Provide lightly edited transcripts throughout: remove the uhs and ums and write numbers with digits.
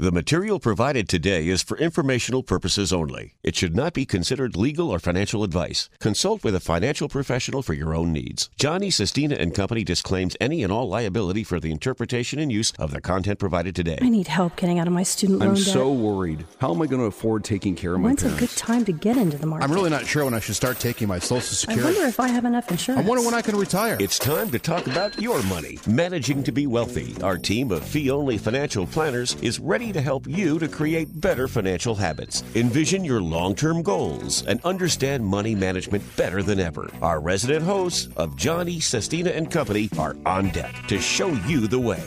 The material provided today is for informational purposes only. It should not be considered legal or financial advice. Consult with a financial professional for your own needs. John E. Sestina and Company disclaims any and all liability for the interpretation and use of the content provided today. I need help getting out of my student loan debt. I'm so worried. How am I going to afford taking care of my parents? When's a good time to get into the market? I'm really not sure when I should start taking my Social Security. I wonder if I have enough insurance. I wonder when I can retire. It's time to talk about your money. Managing to be Wealthy. Our team of fee-only financial planners is ready to help you to create better financial habits. Envision your long-term goals and understand money management better than ever. Our resident hosts of John E. Sestina and Company are on deck to show you the way.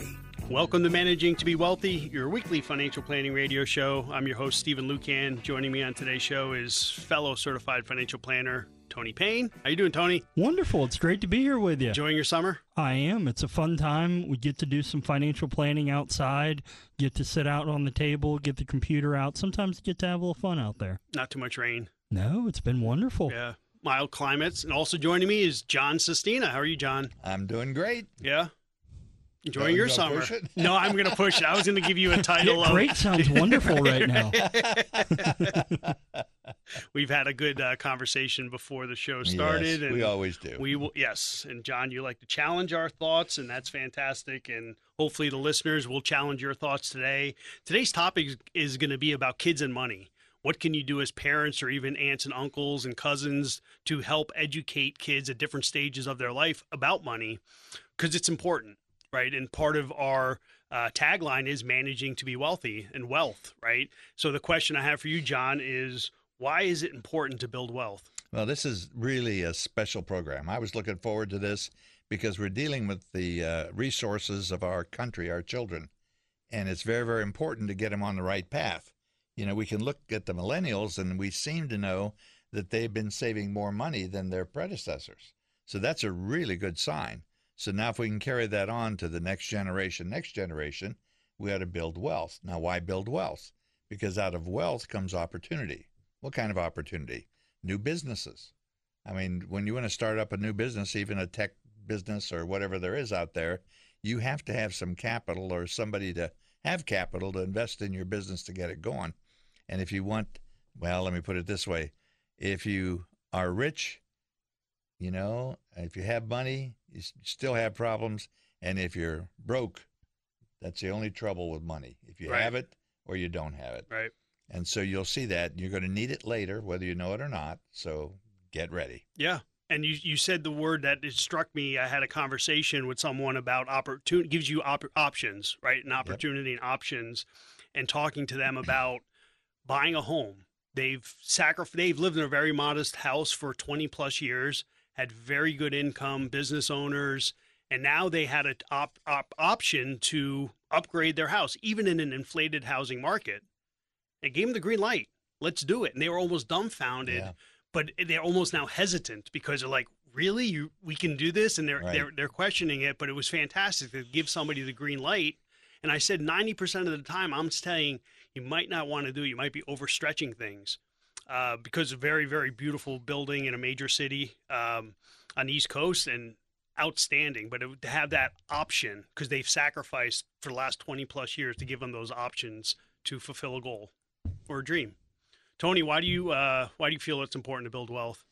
Welcome to Managing to be Wealthy, your weekly financial planning radio show. I'm your host, Stephen Lucan. Joining me on today's show is fellow certified financial planner, Tony Payne. How you doing, Tony? Wonderful. It's great to be here with you. Enjoying your summer? I am. It's a fun time. We get to do some financial planning outside, get to sit out on the table, get the computer out. Sometimes get to have a little fun out there. Not too much rain. No, it's been wonderful. Yeah. Mild climates. And also joining me is John Sestina. How are you, John? I'm doing great. Yeah. Enjoying your summer. No, I'm going to push it. I was going to give you a title. Great sounds wonderful right now. We've had a good conversation before the show started. Yes, and we always do. We will, yes. And John, you like to challenge our thoughts, and that's fantastic. And hopefully the listeners will challenge your thoughts today. Today's topic is going to be about kids and money. What can you do as parents or even aunts and uncles and cousins to help educate kids at different stages of their life about money? Because it's important, right? And part of our tagline is managing to be wealthy and wealth, right? So the question I have for you, John, is why is it important to build wealth? Well, this is really a special program. I was looking forward to this because we're dealing with the resources of our country, our children, and it's very, very important to get them on the right path. You know, we can look at the millennials, and we seem to know that they've been saving more money than their predecessors. So that's a really good sign. So now if we can carry that on to the next generation, we ought to build wealth. Now, why build wealth? Because out of wealth comes opportunity. What kind of opportunity? New businesses. I mean, when you want to start up a new business, even a tech business or whatever there is out there, you have to have some capital or somebody to have capital to invest in your business to get it going. And if you want, well, let me put it this way. If you are rich, you know, if you have money, you still have problems. And if you're broke, that's the only trouble with money. If you right. have it or you don't have it. Right. And so you'll see that you're going to need it later, whether you know it or not. So get ready. Yeah. And you said the word that it struck me. I had a conversation with someone about opportunity gives you options, right? An opportunity yep. and options, and talking to them about buying a home. They've lived in a very modest house for 20 plus years, had very good income, business owners, and now they had an option to upgrade their house, even in an inflated housing market. It gave them the green light. Let's do it. And they were almost dumbfounded, yeah. but they're almost now hesitant because they're like, really? We can do this? And they're questioning it, but it was fantastic to give somebody the green light. And I said, 90% of the time, I'm saying you might not want to do it. You might be overstretching things because a very, very beautiful building in a major city on the East Coast and outstanding. But to have that option, because they've sacrificed for the last 20 plus years to give them those options to fulfill a goal or a dream. Tony, why do you feel it's important to build wealth?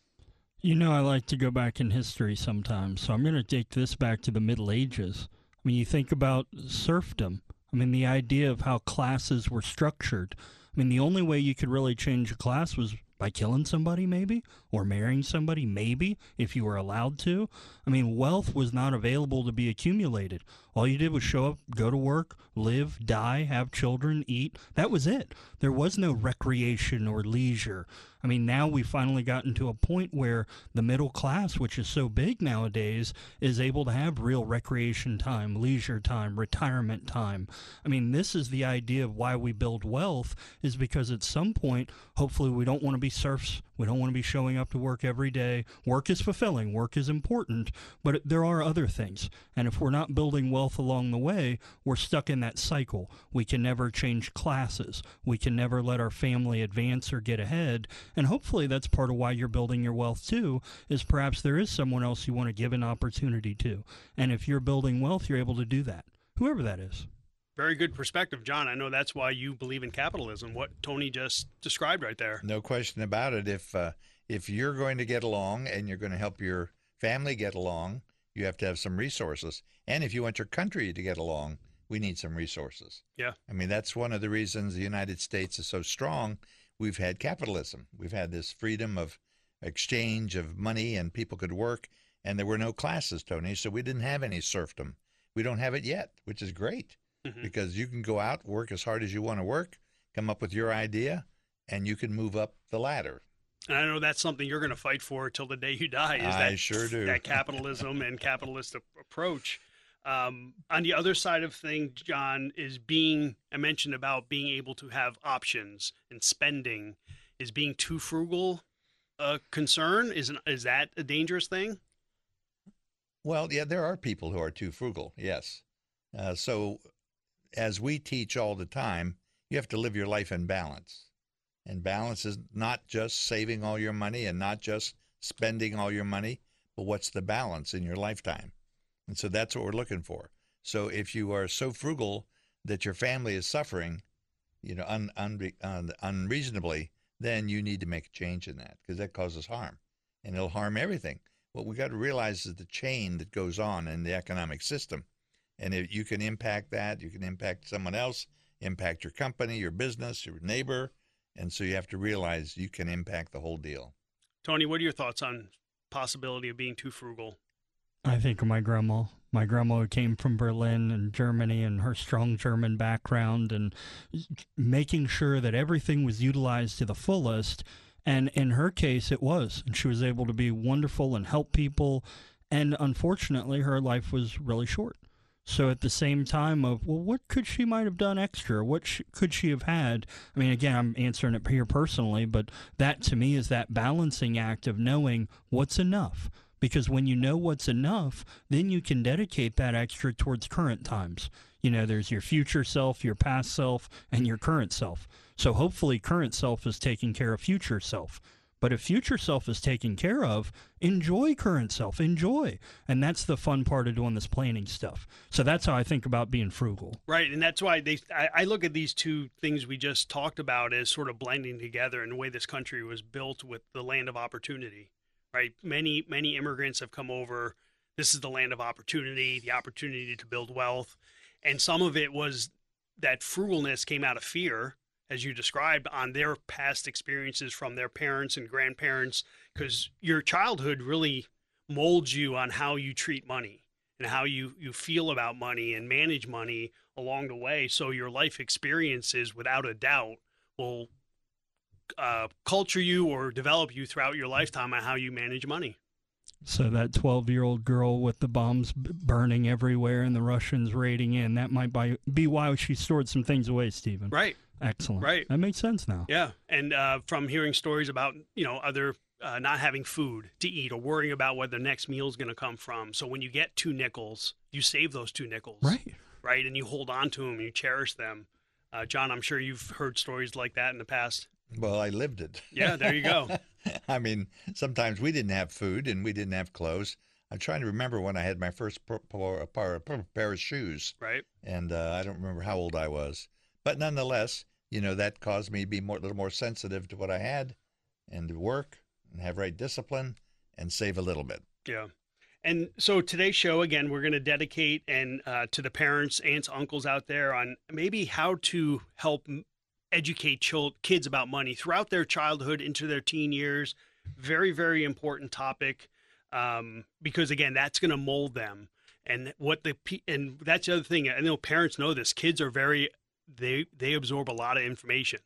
You know, I like to go back in history sometimes, so I'm going to take this back to the Middle Ages. I mean, you think about serfdom. I mean, the idea of how classes were structured. I mean, the only way you could really change a class was by killing somebody, maybe, or marrying somebody, maybe, if you were allowed to. I mean, wealth was not available to be accumulated. All you did was show up, go to work, live, die, have children, eat. That was it. There was no recreation or leisure. I mean, now we've finally gotten to a point where the middle class, which is so big nowadays, is able to have real recreation time, leisure time, retirement time. I mean, this is the idea of why we build wealth, is because at some point, hopefully we don't want to be serfs. We don't want to be showing up to work every day. Work is fulfilling. Work is important. But there are other things. And if we're not building wealth along the way, we're stuck in that cycle. We can never change classes. We can never let our family advance or get ahead. And hopefully that's part of why you're building your wealth too, is perhaps there is someone else you want to give an opportunity to. And if you're building wealth, you're able to do that, whoever that is. Very good perspective, John. I know that's why you believe in capitalism, what Tony just described right there. No question about it. If you're going to get along and you're going to help your family get along, you have to have some resources. And if you want your country to get along, we need some resources. Yeah. I mean, that's one of the reasons the United States is so strong. We've had capitalism. We've had this freedom of exchange of money, and people could work, and there were no classes, Tony, so we didn't have any serfdom. We don't have it yet, which is great, because you can go out, work as hard as you want to work, come up with your idea, and you can move up the ladder. And I know that's something you're going to fight for till the day you die. Is that, I sure do. That capitalism and capitalist approach. On the other side of things, John, is being, I mentioned about being able to have options and spending. Is being too frugal a concern? Is that a dangerous thing? Well, yeah, there are people who are too frugal, yes. So as we teach all the time, you have to live your life in balance. And balance is not just saving all your money and not just spending all your money, but what's the balance in your lifetime? And so that's what we're looking for. So if you are so frugal that your family is suffering, you know, unreasonably, then you need to make a change in that, because that causes harm, and it'll harm everything. What we got to realize is the chain that goes on in the economic system, and if you can impact that, you can impact someone else, impact your company, your business, your neighbor, and so you have to realize you can impact the whole deal. Tony, what are your thoughts on possibility of being too frugal? I think of my grandma who came from Berlin and Germany, and her strong German background, and making sure that everything was utilized to the fullest. And in her case, it was. And she was able to be wonderful and help people. And unfortunately, her life was really short. So at the same time of, well, what could she might have done extra? What could she have had? I mean, again, I'm answering it here personally, but that to me is that balancing act of knowing what's enough. Because when you know what's enough, then you can dedicate that extra towards current times. You know, there's your future self, your past self, and your current self. So hopefully current self is taking care of future self. But if future self is taken care of, enjoy current self, enjoy. And that's the fun part of doing this planning stuff. So that's how I think about being frugal. Right, and that's why I look at these two things we just talked about as sort of blending together in the way this country was built with the land of opportunity. Right. Many immigrants have come over. This is the land of opportunity, the opportunity to build wealth. And some of it was that frugalness came out of fear, as you described, on their past experiences from their parents and grandparents, because your childhood really molds you on how you treat money and how you feel about money and manage money along the way. So your life experiences, without a doubt, will culture you or develop you throughout your lifetime on how you manage money. So that 12-year-old girl with the bombs burning everywhere and the Russians raiding in, that might be why she stored some things away, Stephen. Right. Excellent. Right. That makes sense now. Yeah. And from hearing stories about, you know, other not having food to eat or worrying about where the next meal is going to come from. So when you get 2 nickels, you save those 2 nickels. Right. Right. And you hold on to them and you cherish them. John, I'm sure you've heard stories like that in the past. Well, I lived it. Yeah, there you go. I mean, sometimes we didn't have food and we didn't have clothes. I'm trying to remember when I had my first pair of shoes. Right. And I don't remember how old I was. But nonetheless, you know, that caused me to be a little more sensitive to what I had, and to work and have right discipline and save a little bit. Yeah. And so today's show, again, we're going to dedicate and to the parents, aunts, uncles out there on maybe how to help educate kids about money throughout their childhood into their teen years. Very, very important topic, because again, that's going to mold them. And and that's the other thing. I know parents know this. Kids are they absorb a lot of information,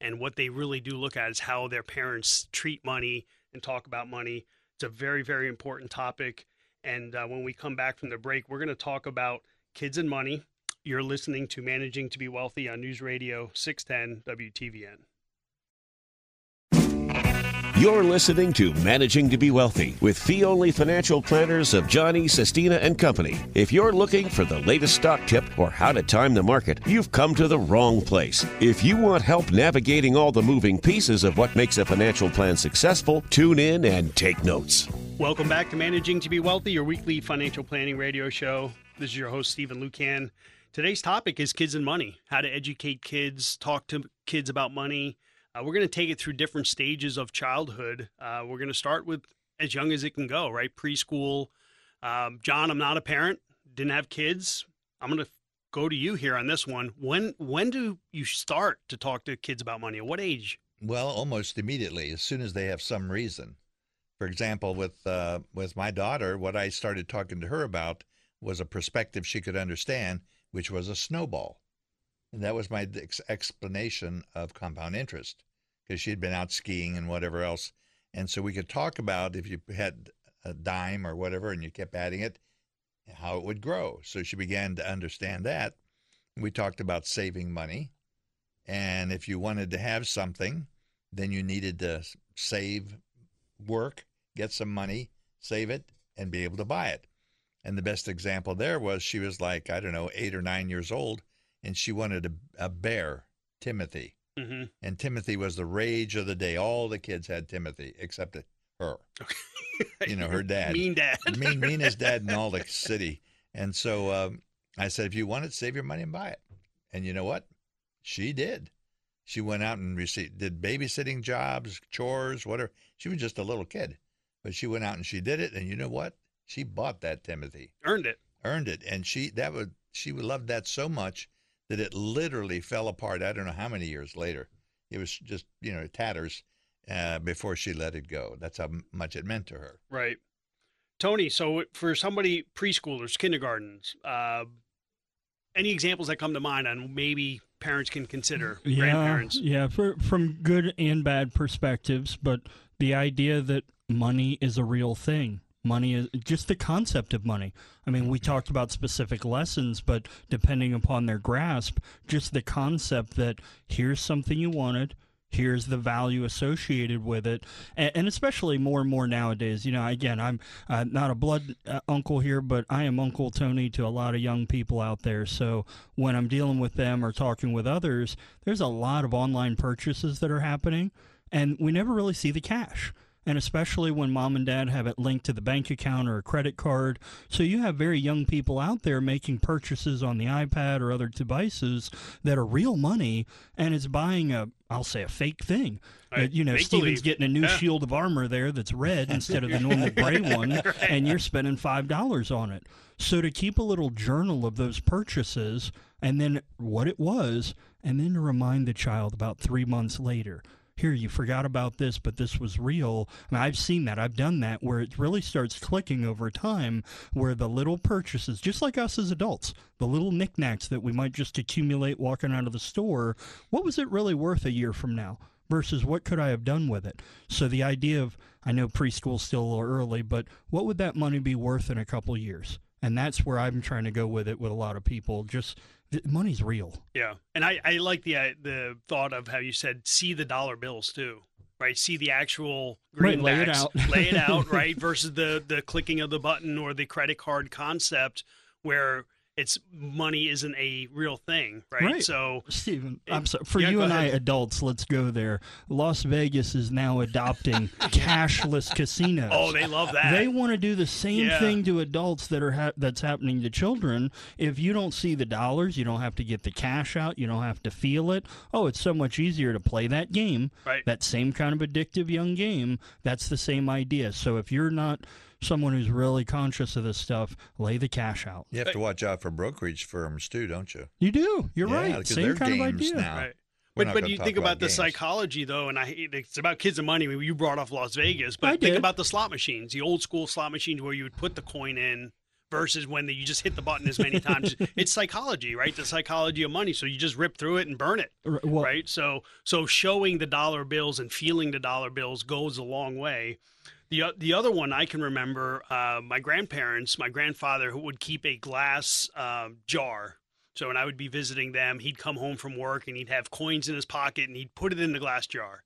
and what they really do look at is how their parents treat money and talk about money. It's a very, very important topic. And when we come back from the break, we're going to talk about kids and money. You're listening to Managing to be Wealthy on News Radio 610 WTVN. You're listening to Managing to be Wealthy with fee-only financial planners of John E. Sestina and Company. If you're looking for the latest stock tip or how to time the market, you've come to the wrong place. If you want help navigating all the moving pieces of what makes a financial plan successful, tune in and take notes. Welcome back to Managing to be Wealthy, your weekly financial planning radio show. This is your host, Stephen Lucan. Today's topic is kids and money, how to educate kids, talk to kids about money. We're going to take it through different stages of childhood. We're going to start with as young as it can go, right? Preschool. John, I'm not a parent, didn't have kids. I'm going to go to you here on this one. When do you start to talk to kids about money? At what age? Well, almost immediately, as soon as they have some reason. For example, with my daughter, what I started talking to her about was a perspective she could understand, which was a snowball. And that was my explanation of compound interest, because she'd been out skiing and whatever else. And so we could talk about if you had a dime or whatever and you kept adding it, how it would grow. So she began to understand that. We talked about saving money. And if you wanted to have something, then you needed to save, work, get some money, save it, and be able to buy it. And the best example there was she was like, I don't know, 8 or 9 years old, and she wanted a bear, Timothy. Mm-hmm. And Timothy was the rage of the day. All the kids had Timothy except her. You know, her dad. Mean dad. Meanest dad in all the city. And so I said, if you want it, save your money and buy it. And you know what? She did. She went out and did babysitting jobs, chores, whatever. She was just a little kid. But she went out and she did it. And you know what? She bought that Timothy. Earned it. And she loved that so much that it literally fell apart. I don't know how many years later. It was just, you know, tatters before she let it go. That's how much it meant to her. Right. Tony, so for somebody, preschoolers, kindergartens, any examples that come to mind on maybe parents can consider, grandparents? Yeah, from good and bad perspectives, but the idea that money is a real thing. Money is just the concept of money. I mean, we talked about specific lessons, but depending upon their grasp, just the concept that here's something you wanted, here's the value associated with it, and especially more and more nowadays. You know, again, I'm not a blood uncle here, but I am Uncle Tony to a lot of young people out there. So when I'm dealing with them or talking with others, there's a lot of online purchases that are happening, and we never really see the cash. And especially when mom and dad have it linked to the bank account or a credit card. So you have very young people out there making purchases on the iPad or other devices that are real money, and it's buying a fake thing. You know, Stephen's getting a new shield of armor there that's red instead of the normal gray one, right. And you're spending $5 on it. So to keep a little journal of those purchases and then what it was, and then to remind the child about 3 months later, here, you forgot about this, but this was real. I mean, I've seen that. I've done that, where it really starts clicking over time, where the little purchases, just like us as adults, the little knickknacks that we might just accumulate walking out of the store, what was it really worth a year from now versus what could I have done with it? So the idea of, I know preschool's still a little early, but what would that money be worth in a couple years? And that's where I'm trying to go with it with a lot of people. Just money's real. Yeah. And I like the thought of how you said, see the dollar bills too, right? See the actual greenbacks. Right, lay it out, right? Versus the clicking of the button or the credit card concept where it's money isn't a real thing, right? So, Stephen, I'm sorry. For you and I adults, let's go there. Las Vegas is now adopting cashless casinos. Oh, they love that. They want to do the same thing to adults that are that's happening to children. If you don't see the dollars, you don't have to get the cash out. You don't have to feel it. Oh, it's so much easier to play that game, right? That same kind of addictive young game. That's the same idea. So if you're not someone who's really conscious of this stuff, lay the cash out. You have to watch out for brokerage firms too, don't you? You do. You're right. Same kind of idea. Right. But you think about the psychology, though, and it's about kids and money. You brought off Las Vegas, but think about the slot machines, the old school slot machines where you would put the coin in versus when you just hit the button as many times. It's psychology, right? The psychology of money. So you just rip through it and burn it, right? So showing the dollar bills and feeling the dollar bills goes a long way. The other one I can remember, my grandparents, my grandfather, who would keep a glass jar. So when I would be visiting them, he'd come home from work and he'd have coins in his pocket and he'd put it in the glass jar.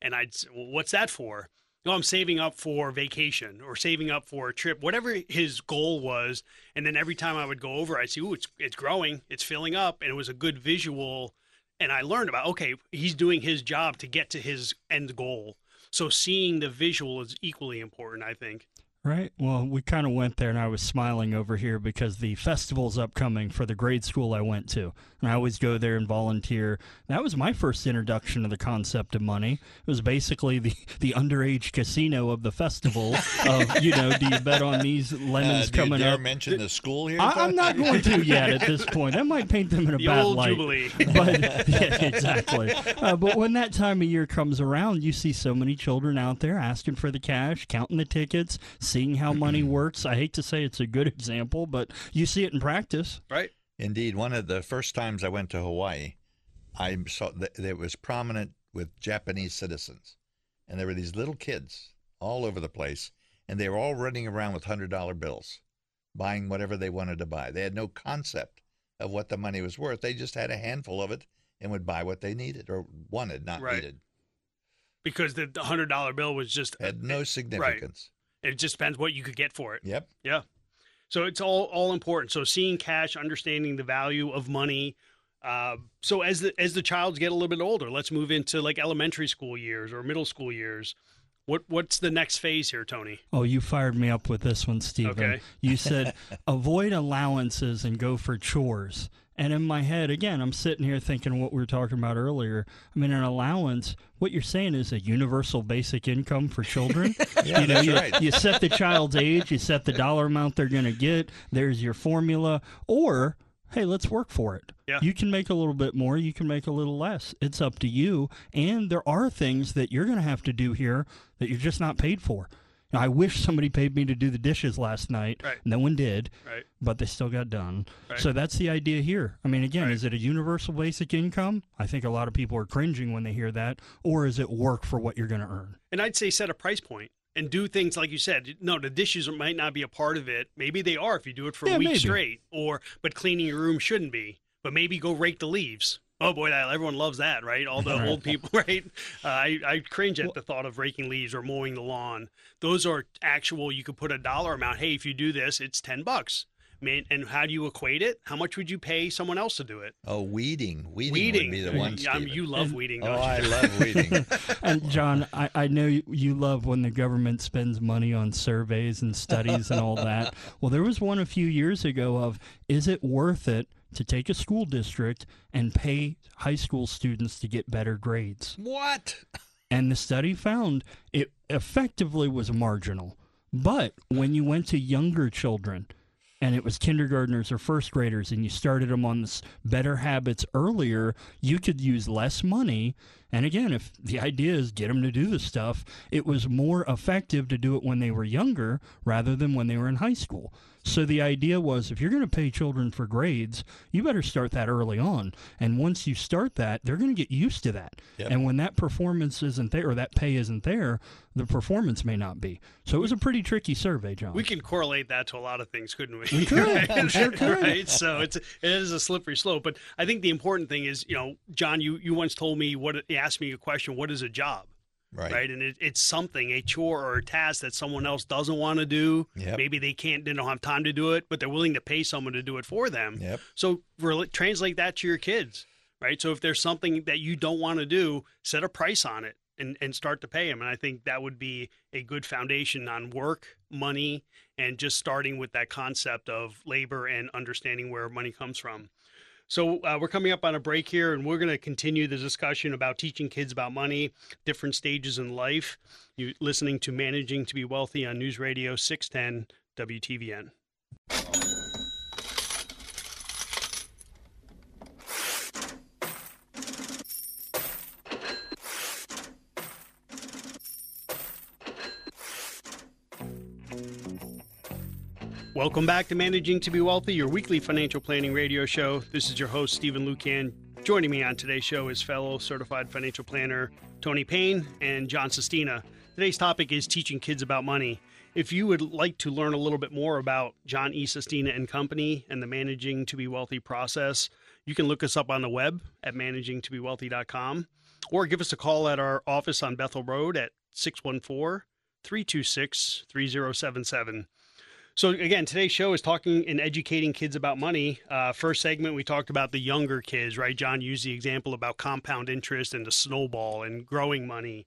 And I'd say, well, what's that for? No, I'm saving up for vacation or saving up for a trip, whatever his goal was. And then every time I would go over, I'd see, ooh, it's growing, it's filling up. And it was a good visual. And I learned about, okay, he's doing his job to get to his end goal. So seeing the visual is equally important, I think. Right. Well, we kind of went there, and I was smiling over here because the festival's upcoming for the grade school I went to. And I always go there and volunteer. That was my first introduction to the concept of money. It was basically the underage casino of the festival of, you know, do you bet on these lemons coming up? Did you dare mention the school here? I'm not going to yet at this point. That might paint them in a bad light. Jubilee. But, yeah, exactly. But when that time of year comes around, you see so many children out there asking for the cash, counting the tickets, seeing how money works. I hate to say it's a good example, but you see it in practice. Right. Indeed. One of the first times I went to Hawaii, I saw that it was prominent with Japanese citizens. And there were these little kids all over the place, and they were all running around with $100 bills, buying whatever they wanted to buy. They had no concept of what the money was worth. They just had a handful of it and would buy what they needed or wanted, not needed. Because the $100 bill was just... Had no significance. Right. It just depends what you could get for it. Yep. Yeah. So it's all important. So seeing cash, understanding the value of money. So as the childs get a little bit older, let's move into like elementary school years or middle school years. What's the next phase here, Tony? Oh, you fired me up with this one, Stephen. Okay. You said avoid allowances and go for chores. And in my head, again, I'm sitting here thinking what we were talking about earlier. I mean, an allowance, what you're saying is a universal basic income for children. Yeah, you know, you set the child's age, you set the dollar amount they're going to get. There's your formula. Or, hey, let's work for it. Yeah. You can make a little bit more. You can make a little less. It's up to you. And there are things that you're going to have to do here that you're just not paid for. Now, I wish somebody paid me to do the dishes last night. Right. No one did, but they still got done. Right. So that's the idea here. I mean, again, is it a universal basic income? I think a lot of people are cringing when they hear that. Or is it work for what you're going to earn? And I'd say set a price point and do things like you said. No, the dishes might not be a part of it. Maybe they are if you do it for a week straight. But cleaning your room shouldn't be. But maybe go rake the leaves. Oh, boy, everyone loves that, right? All the old people, right? I cringe at the thought of raking leaves or mowing the lawn. Those are actual, you could put a dollar amount. Hey, if you do this, it's $10. I mean, and how do you equate it? How much would you pay someone else to do it? Oh, weeding. Weeding would be the one, Stephen. You love weeding, don't you? Oh, I love weeding. And, John, I know you love when the government spends money on surveys and studies and all that. Well, there was one a few years ago of, is it worth it to take a school district and pay high school students to get better grades? What? And the study found it effectively was marginal. But when you went to younger children, and it was kindergartners or first graders, and you started them on this better habits earlier, you could use less money. And again, if the idea is get them to do the stuff, it was more effective to do it when they were younger rather than when they were in high school. So the idea was, if you're going to pay children for grades, you better start that early on. And once you start that, they're going to get used to that. Yep. And when that performance isn't there, or that pay isn't there, the performance may not be. So it was a pretty tricky survey, John. We can correlate that to a lot of things, couldn't we? We could. Right? I'm sure could. Right? So it is a slippery slope. But I think the important thing is, you know, John, you once told me, you asked me a question, what is a job? Right. And it's something, a chore or a task that someone else doesn't want to do. Yep. Maybe they don't have time to do it, but they're willing to pay someone to do it for them. Yep. So translate that to your kids, right? So if there's something that you don't want to do, set a price on it and start to pay them. And I think that would be a good foundation on work, money, and just starting with that concept of labor and understanding where money comes from. So we're coming up on a break here, and we're going to continue the discussion about teaching kids about money, different stages in life. You're listening to Managing to be Wealthy on News Radio 610 WTVN. Welcome back to Managing to be Wealthy, your weekly financial planning radio show. This is your host, Stephen Lucan. Joining me on today's show is fellow certified financial planner Tony Payne and John Sestina. Today's topic is teaching kids about money. If you would like to learn a little bit more about John E. Sestina and Company and the Managing to be Wealthy process, you can look us up on the web at managingtobewealthy.com or give us a call at our office on Bethel Road at 614-326-3077. So again, today's show is talking and educating kids about money. First segment, we talked about the younger kids, right? John used the example about compound interest and the snowball and growing money.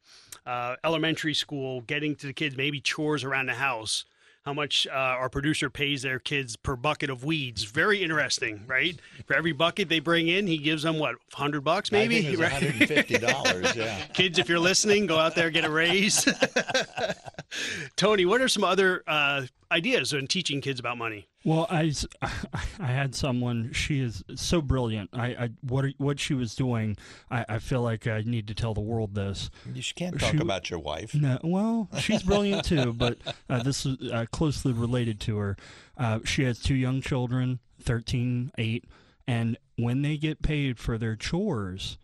Elementary school, getting to the kids, maybe chores around the house. how much our producer pays their kids per bucket of weeds. Very interesting, right? For every bucket they bring in, he gives them, what, $100 maybe? I think it was $150, yeah. Kids, if you're listening, go out there and get a raise. Tony, what are some other ideas in teaching kids about money? Well, I had someone, she is so brilliant. What she was doing, I feel like I need to tell the world this. You can't talk about your wife. No, well, she's brilliant too, but this is closely related to her. She has two young children, 13, 8, and when they get paid for their chores,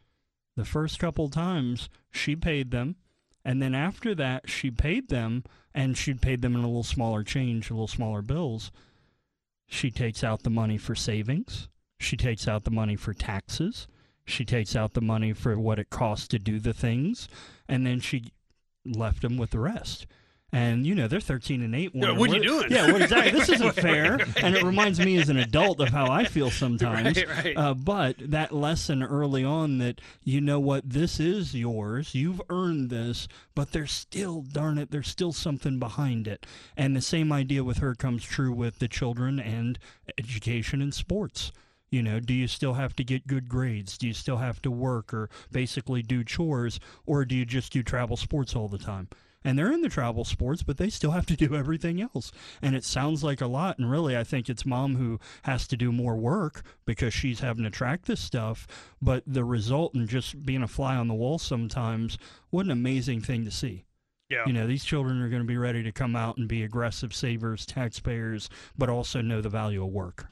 the first couple times she paid them, and then after that she paid them, and she paid them in a little smaller change, a little smaller bills. She takes out the money for savings. She takes out the money for taxes. She takes out the money for what it costs to do the things. And then she left them with the rest. And, you know, they're 13 and 8. Yeah, what are you doing? Yeah, what exactly? This isn't fair. And it reminds me as an adult of how I feel sometimes. Right. But that lesson early on that, you know what, this is yours. You've earned this. But there's still, darn it, there's still something behind it. And the same idea with her comes true with the children and education and sports. You know, do you still have to get good grades? Do you still have to work or basically do chores? Or do you just do travel sports all the time? And they're in the travel sports, but they still have to do everything else. And it sounds like a lot, and really I think it's mom who has to do more work because she's having to track this stuff. But the result in just being a fly on the wall sometimes, what an amazing thing to see. Yeah. You know, these children are going to be ready to come out and be aggressive savers, taxpayers, but also know the value of work.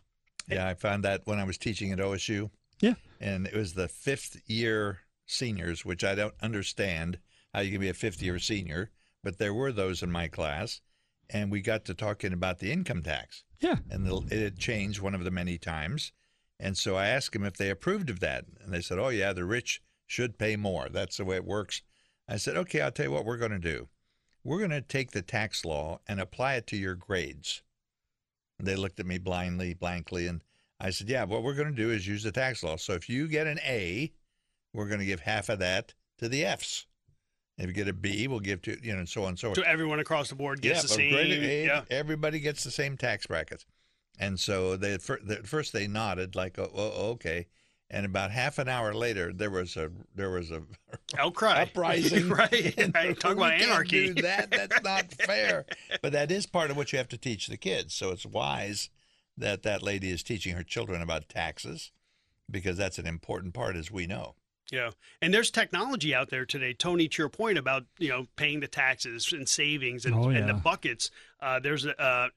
Yeah, I found that when I was teaching at OSU. Yeah. And it was the fifth-year seniors, which I don't understand how you can be a fifth-year senior. But there were those in my class, and we got to talking about the income tax. Yeah. And it had changed one of the many times. And so I asked them if they approved of that. And they said, oh, yeah, the rich should pay more. That's the way it works. I said, okay, I'll tell you what we're going to do. We're going to take the tax law and apply it to your grades. And they looked at me blankly, and I said, yeah, what we're going to do is use the tax law. So if you get an A, we're going to give half of that to the Fs. If you get a B, we'll give to, you know, and so on and so forth. So everyone across the board gets the same. Everybody gets the same tax brackets. And so they at first they nodded like, oh, okay. And about half an hour later, there was a outcry, uprising. Right. Talk about anarchy. Can't do that. That's not fair. But that is part of what you have to teach the kids. So it's wise that lady is teaching her children about taxes, because that's an important part, as we know. Yeah. And there's technology out there today, Tony, to your point about, you know, paying the taxes and savings and the buckets. There's a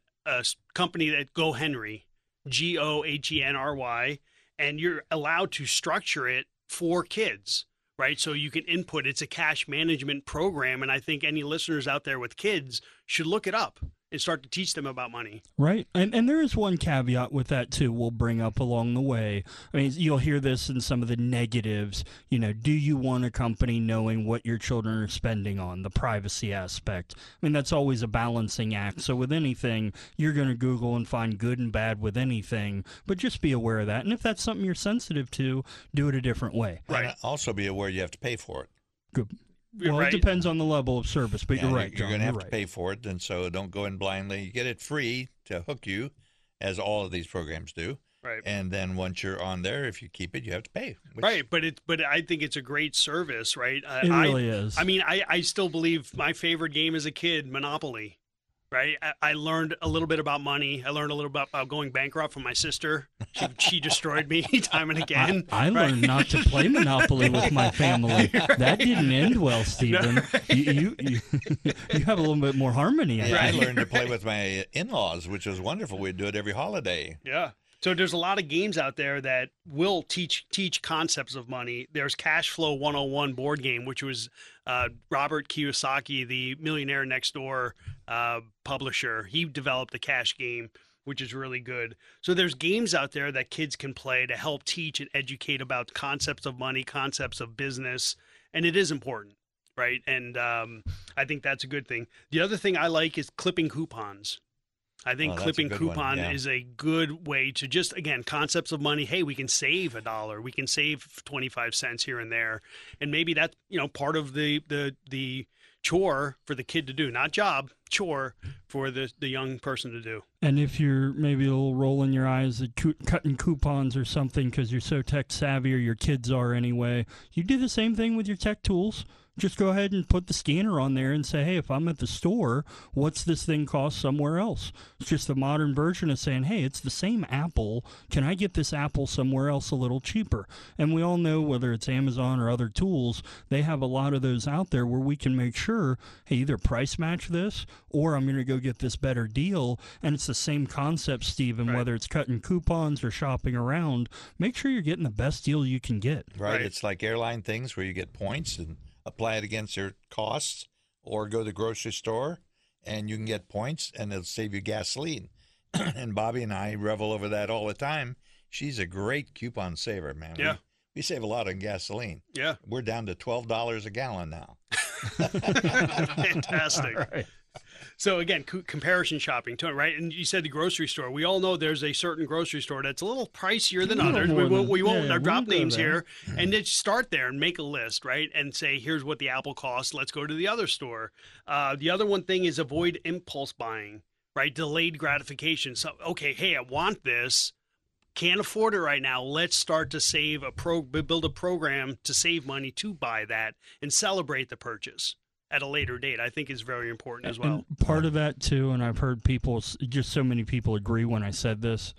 company that GoHenry, GoHenry, and you're allowed to structure it for kids, right? So you can input. It's a cash management program. And I think any listeners out there with kids should look it up and start to teach them about money. Right. And there is one caveat with that, too, we'll bring up along the way. I mean, you'll hear this in some of the negatives. You know, do you want a company knowing what your children are spending on, the privacy aspect? I mean, that's always a balancing act. So with anything, you're going to Google and find good and bad with anything. But just be aware of that. And if that's something you're sensitive to, do it a different way. Right. And also be aware you have to pay for it. Good. Well, right. It depends on the level of service, but you're right, John. You're going to have to pay for it, and so don't go in blindly. You get it free to hook you, as all of these programs do. Right. And then once you're on there, if you keep it, you have to pay. Right, but I think it's a great service, right? It really is. I mean, I still believe my favorite game as a kid, Monopoly. Right. I learned a little bit about money. I learned a little bit about going bankrupt from my sister. She destroyed me time and again. I learned not to play Monopoly with my family. Right. That didn't end well, Stephen. No, right. You have a little bit more harmony. Yeah, I learned to play with my in-laws, which was wonderful. We'd do it every holiday. Yeah. So there's a lot of games out there that will teach concepts of money. There's Cashflow 101 board game, which was Robert Kiyosaki, the Millionaire Next Door publisher. He developed the cash game, which is really good. So there's games out there that kids can play to help teach and educate about concepts of money, concepts of business, and it is important, right? And I think that's a good thing. The other thing I like is clipping coupons. I think clipping coupon is a good way to just, again, concepts of money. Hey, we can save $1. We can save 25 cents here and there. And maybe that's, you know, part of the chore for the kid to do, not job, chore for the young person to do. And if you're maybe a little rolling your eyes at cutting coupons or something because you're so tech savvy, or your kids are anyway, you do the same thing with your tech tools. Just go ahead and put the scanner on there and say, hey, if I'm at the store, what's this thing cost somewhere else? It's just a modern version of saying, hey, it's the same apple. Can I get this apple somewhere else a little cheaper? And we all know, whether it's Amazon or other tools, they have a lot of those out there where we can make sure, hey, either price match this, or I'm going to go get this better deal. And it's the same concept, Stephen, right, whether it's cutting coupons or shopping around. Make sure you're getting the best deal you can get. Right. It's like airline things where you get points and apply it against their costs, or go to the grocery store and you can get points and it'll save you gasoline. And Bobby and I revel over that all the time. She's a great coupon saver, man. Yeah. We save a lot on gasoline. Yeah. We're down to $12 a gallon now. Fantastic. Right. So again, comparison shopping, right? And you said the grocery store. We all know there's a certain grocery store that's a little pricier than others. We won't drop names here. And then start there and make a list, right? And say, here's what the apple costs. Let's go to the other store. The other one thing is avoid impulse buying, right? Delayed gratification. So, okay, hey, I want this. Can't afford it right now. Let's start to save build a program to save money to buy that and celebrate the purchase at a later date, I think, is very important as well. And part of that too, and I've heard people, just so many people agree when I said this,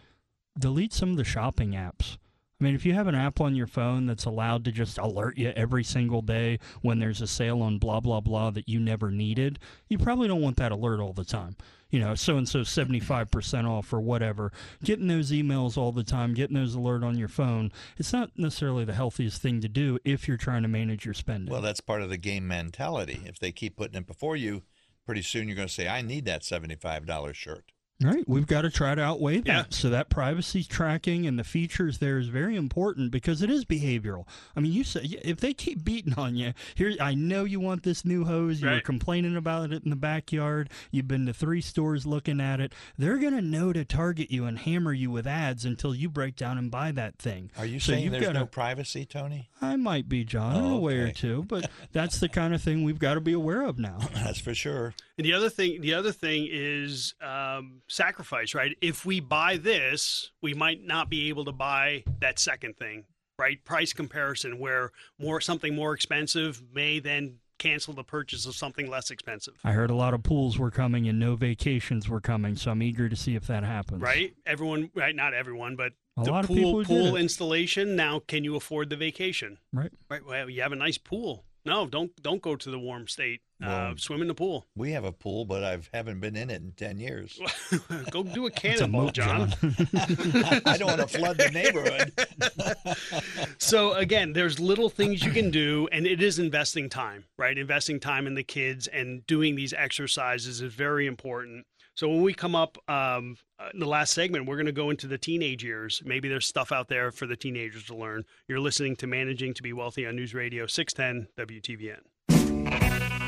delete some of the shopping apps. I mean, if you have an app on your phone that's allowed to just alert you every single day when there's a sale on blah, blah, blah that you never needed, you probably don't want that alert all the time. You know, so-and-so 75% off or whatever. Getting those emails all the time, getting those alerts on your phone, it's not necessarily the healthiest thing to do if you're trying to manage your spending. Well, that's part of the game mentality. If they keep putting it before you, pretty soon you're going to say, I need that $75 shirt. Right. We've got to try to outweigh that. Yeah. So that privacy tracking and the features there is very important because it is behavioral. I mean, you say if they keep beating on you, here, I know you want this new hose. You were complaining about it in the backyard. You've been to 3 stores looking at it. They're going to know to target you and hammer you with ads until you break down and buy that thing. Are you saying there's no privacy, Tony? I might be, John, in a way or two, but that's the kind of thing we've got to be aware of now. That's for sure. And the other thing is sacrifice, right? If we buy this, we might not be able to buy that second thing, right? Price comparison, where something more expensive may then cancel the purchase of something less expensive. I heard a lot of pools were coming and no vacations were coming, so I'm eager to see if that happens. Right? Everyone, right? Not everyone, but a lot of people installation. Now, can you afford the vacation? Right. Right. Well, you have a nice pool. No, don't go to the warm state. Well, swim in the pool. We have a pool, but I haven't been in it in 10 years. Go do a cannonball, John. I don't want to flood the neighborhood. So, again, there's little things you can do, and it is investing time, right? Investing time in the kids and doing these exercises is very important. So when we come up in the last segment, we're going to go into the teenage years. Maybe there's stuff out there for the teenagers to learn. You're listening to Managing to be Wealthy on News Radio 610 WTVN.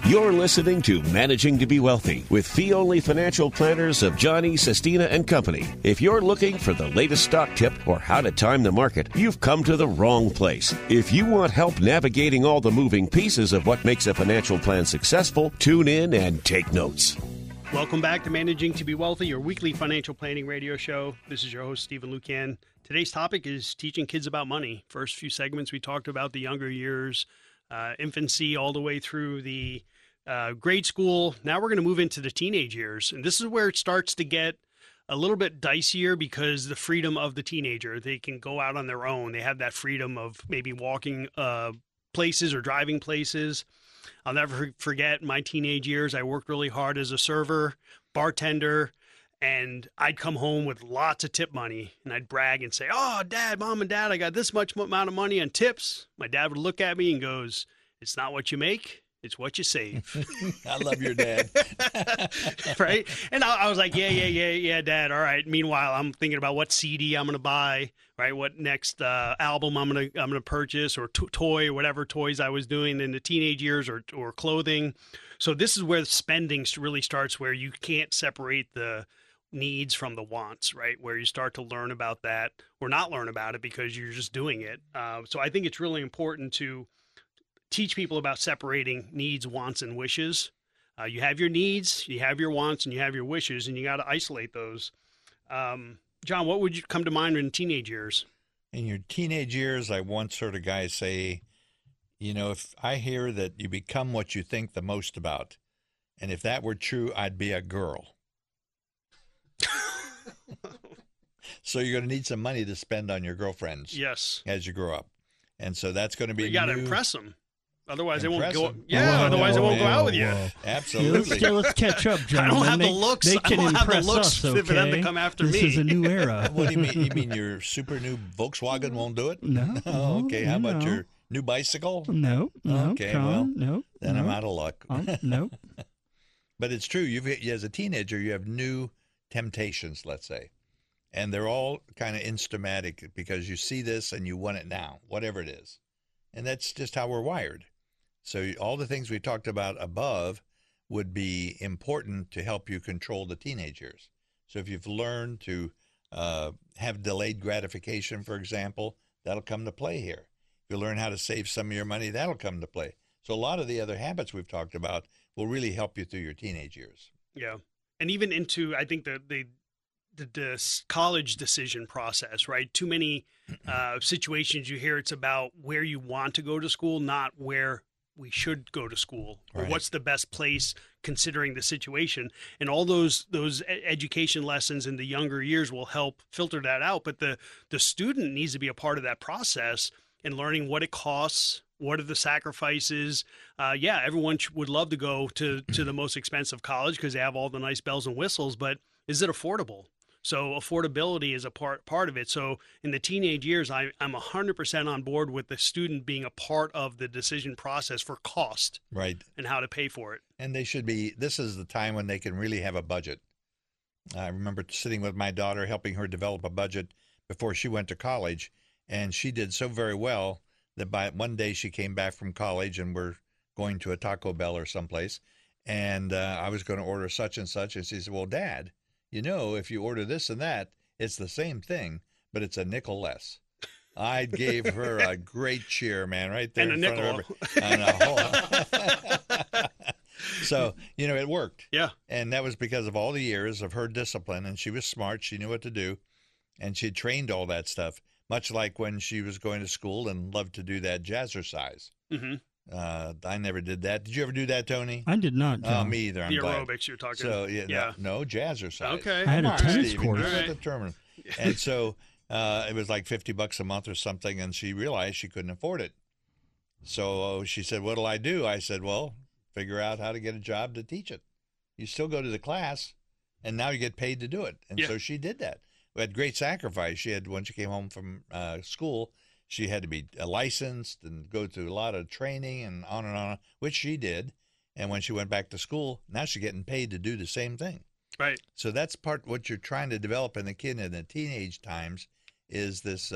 You're listening to Managing to be Wealthy with fee-only financial planners of John E. Sestina and Company. If you're looking for the latest stock tip or how to time the market, you've come to the wrong place. If you want help navigating all the moving pieces of what makes a financial plan successful, tune in and take notes. Welcome back to Managing to be Wealthy, your weekly financial planning radio show. This is your host, Stephen Lucan. Today's topic is teaching kids about money. First few segments, we talked about the younger years, infancy, all the way through the grade school. Now we're going to move into the teenage years. And this is where it starts to get a little bit dicier because the freedom of the teenager. They can go out on their own. They have that freedom of maybe walking places or driving places. I'll never forget my teenage years. I worked really hard as a server, bartender, and I'd come home with lots of tip money. And I'd brag and say, oh, Dad, Mom and Dad, I got this much amount of money on tips. My dad would look at me and goes, it's not what you make. It's what you save. I love your dad. Right? And I was like, yeah, Dad. All right. Meanwhile, I'm thinking about what CD I'm going to buy, right? What next album I'm going to purchase, or toy, whatever toys I was doing in the teenage years, or clothing. So this is where spending really starts, where you can't separate the needs from the wants, right? Where you start to learn about that or not learn about it because you're just doing it. So I think it's really important to teach people about separating needs, wants, and wishes. You have your needs, you have your wants, and you have your wishes, and you got to isolate those. John, what would you come to mind in teenage years? In your teenage years, I once heard a guy say, you know, if I hear that you become what you think the most about, and if that were true, I'd be a girl. So you're going to need some money to spend on your girlfriends. Yes. As you grow up. And so that's going to be. You got to impress them. Otherwise, they won't go. Yeah, otherwise they won't go out with you. Absolutely. Let's catch up, John. I don't have the looks. I don't have the looks for them to come after me. This is a new era. What do you mean? You mean your super new Volkswagen won't do it? No. Oh, okay. How about your new bicycle? No. Okay. John, well, then I'm out of luck. No. But it's true. As a teenager, you have new temptations, let's say, and they're all kind of instamatic because you see this and you want it now, whatever it is, and that's just how we're wired. So all the things we talked about above would be important to help you control the teenage years. So if you've learned to have delayed gratification, for example, that'll come to play here. If you learn how to save some of your money, that'll come to play. So a lot of the other habits we've talked about will really help you through your teenage years. Yeah. And even into, I think, the college decision process, right? Too many situations you hear it's about where you want to go to school, not where we should go to school, or what's the best place considering the situation. And all those education lessons in the younger years will help filter that out. But the student needs to be a part of that process and learning what it costs. What are the sacrifices? Everyone would love to go to the most expensive college because they have all the nice bells and whistles, but is it affordable? So affordability is a part of it. So in the teenage years, I'm 100% on board with the student being a part of the decision process for cost, right, and how to pay for it. And they should be, this is the time when they can really have a budget. I remember sitting with my daughter, helping her develop a budget before she went to college, and she did so very well that by one day she came back from college and we're going to a Taco Bell or someplace, and I was going to order such and such, and she said, well, Dad, you know, if you order this and that, it's the same thing, but it's a nickel less. I gave her a great cheer, man, right there in front of her. And a nickel. So, you know, it worked. Yeah. And that was because of all the years of her discipline, and she was smart. She knew what to do, and she trained all that stuff, much like when she was going to school and loved to do that jazzercise. Mm-hmm. I never did that. Did you ever do that, Tony? I did not. Oh, me either. I'm the aerobics glad. You're talking about. So, no jazzercise. Okay. I had a tennis course. Right. And so it was like $50 a month or something, and she realized she couldn't afford it. So she said, what'll I do? I said, well, figure out how to get a job to teach it. You still go to the class, and now you get paid to do it. And so she did that. We had great sacrifice. She had, when she came home from school, she had to be licensed and go through a lot of training and on, which she did. And when she went back to school, now she's getting paid to do the same thing. Right. So that's part what you're trying to develop in the kid in the teenage times is this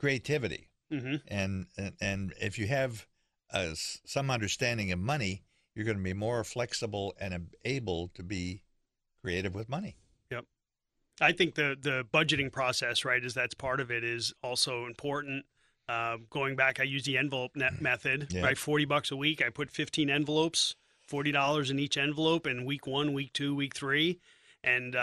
creativity. Mm-hmm. And if you have some understanding of money, you're going to be more flexible and able to be creative with money. I think the budgeting process, right, is that's part of it is also important. Going back, I use the envelope method, right? $40 a week. I put 15 envelopes, $40 in each envelope in week one, week two, week three. And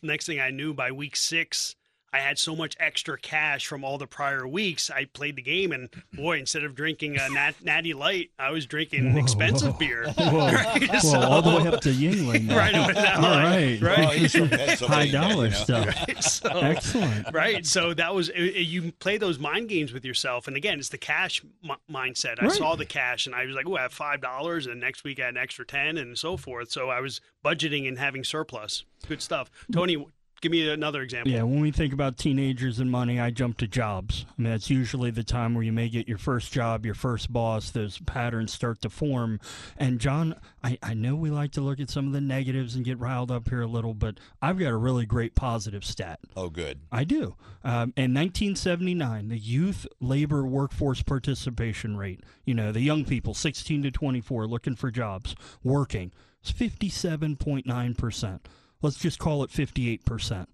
next thing I knew, by week six, I had so much extra cash from all the prior weeks. I played the game, and boy, instead of drinking a Natty Light, I was drinking expensive beer. Right? So, all the way up to Yingling. Right. High dollar stuff. Right? So, excellent. Right. So that was you play those mind games with yourself, and again, it's the cash mindset. I saw the cash, and I was like, "Oh, I have $5," and next week I had an extra 10, and so forth. So I was budgeting and having surplus. Good stuff, Tony. Give me another example. Yeah, when we think about teenagers and money, I jump to jobs. I mean, that's usually the time where you may get your first job, your first boss, those patterns start to form. And John, I know we like to look at some of the negatives and get riled up here a little, but I've got a really great positive stat. Oh, good. I do. In 1979, the youth labor workforce participation rate, you know, the young people, 16 to 24, looking for jobs, working, it's 57.9%. Let's just call it 58%.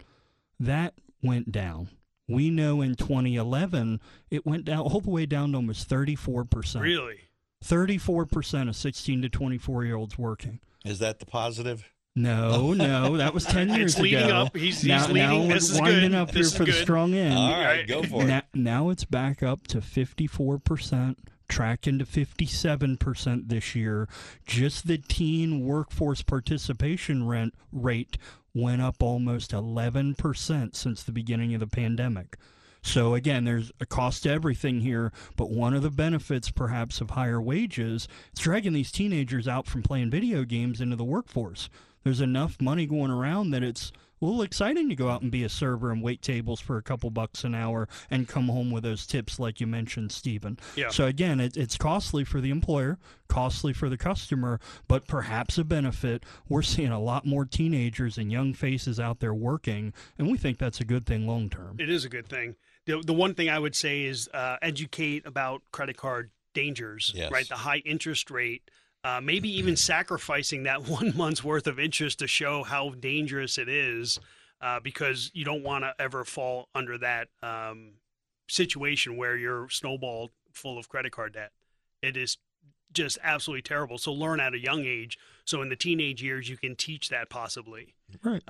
That went down. We know in 2011, it went down all the way down to almost 34%. Really? 34% of 16 to 24-year-olds working. Is that the positive? No, that was 10 years ago. It's leading up. He's leading. This is good. Now we're winding up here for the strong end. All right, go for it. Now it's back up to 54%. Tracking to 57% this year. Just the teen workforce participation rate went up almost 11% since the beginning of the pandemic. So again, there's a cost to everything here, but one of the benefits perhaps of higher wages, it's dragging these teenagers out from playing video games into the workforce. There's enough money going around that it's a little exciting to go out and be a server and wait tables for a couple bucks an hour and come home with those tips like you mentioned, Stephen. Yeah. So again, it's costly for the employer, costly for the customer, but perhaps a benefit. We're seeing a lot more teenagers and young faces out there working, and we think that's a good thing long term. It is a good thing. The one thing I would say is educate about credit card dangers, yes. Right? The high interest rate. Maybe even sacrificing that 1 month's worth of interest to show how dangerous it is, because you don't want to ever fall under that situation where you're snowballed full of credit card debt. It is just absolutely terrible. So learn at a young age. So in the teenage years, you can teach that possibly. Right.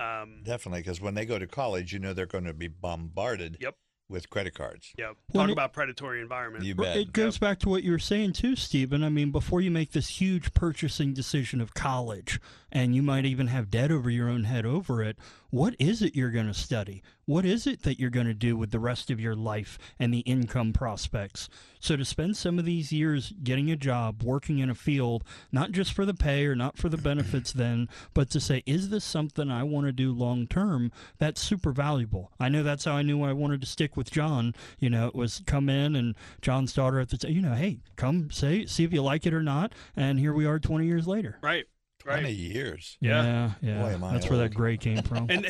Definitely, because when they go to college, they're going to be bombarded. Yep. With credit cards. Yep. Talk about predatory environment. You bet. It goes back to what you were saying too, Stephen. Before you make this huge purchasing decision of college, and you might even have debt over your own head over it, what is it you're going to study? What is it that you're going to do with the rest of your life and the income prospects? So to spend some of these years getting a job, working in a field, not just for the pay or not for the benefits then, but to say, is this something I want to do long term? That's super valuable. I know that's how I knew I wanted to stick with John. It was come in and John's daughter at the time, hey, come see if you like it or not. And here we are 20 years later. Right. 20 years. Yeah. Boy, that's old. Where that gray came from. And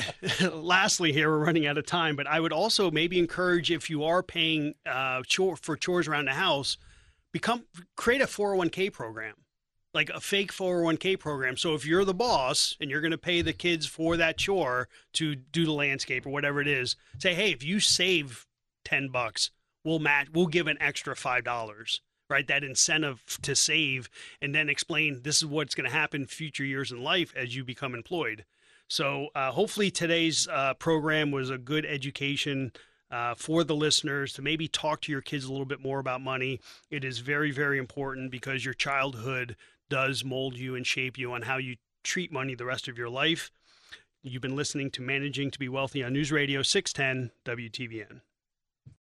lastly here, we're running out of time, but I would also maybe encourage, if you are paying for chores around the house, create a 401k program, like a fake 401k program. So if you're the boss and you're going to pay the kids for that chore to do the landscape or whatever it is, say, hey, if you save $10, we'll give an extra $5. Right, that incentive to save, and then explain this is what's going to happen future years in life as you become employed. So hopefully today's program was a good education for the listeners to maybe talk to your kids a little bit more about money. It is very, very important because your childhood does mold you and shape you on how you treat money the rest of your life. You've been listening to Managing to be Wealthy on News Radio 610 WTVN.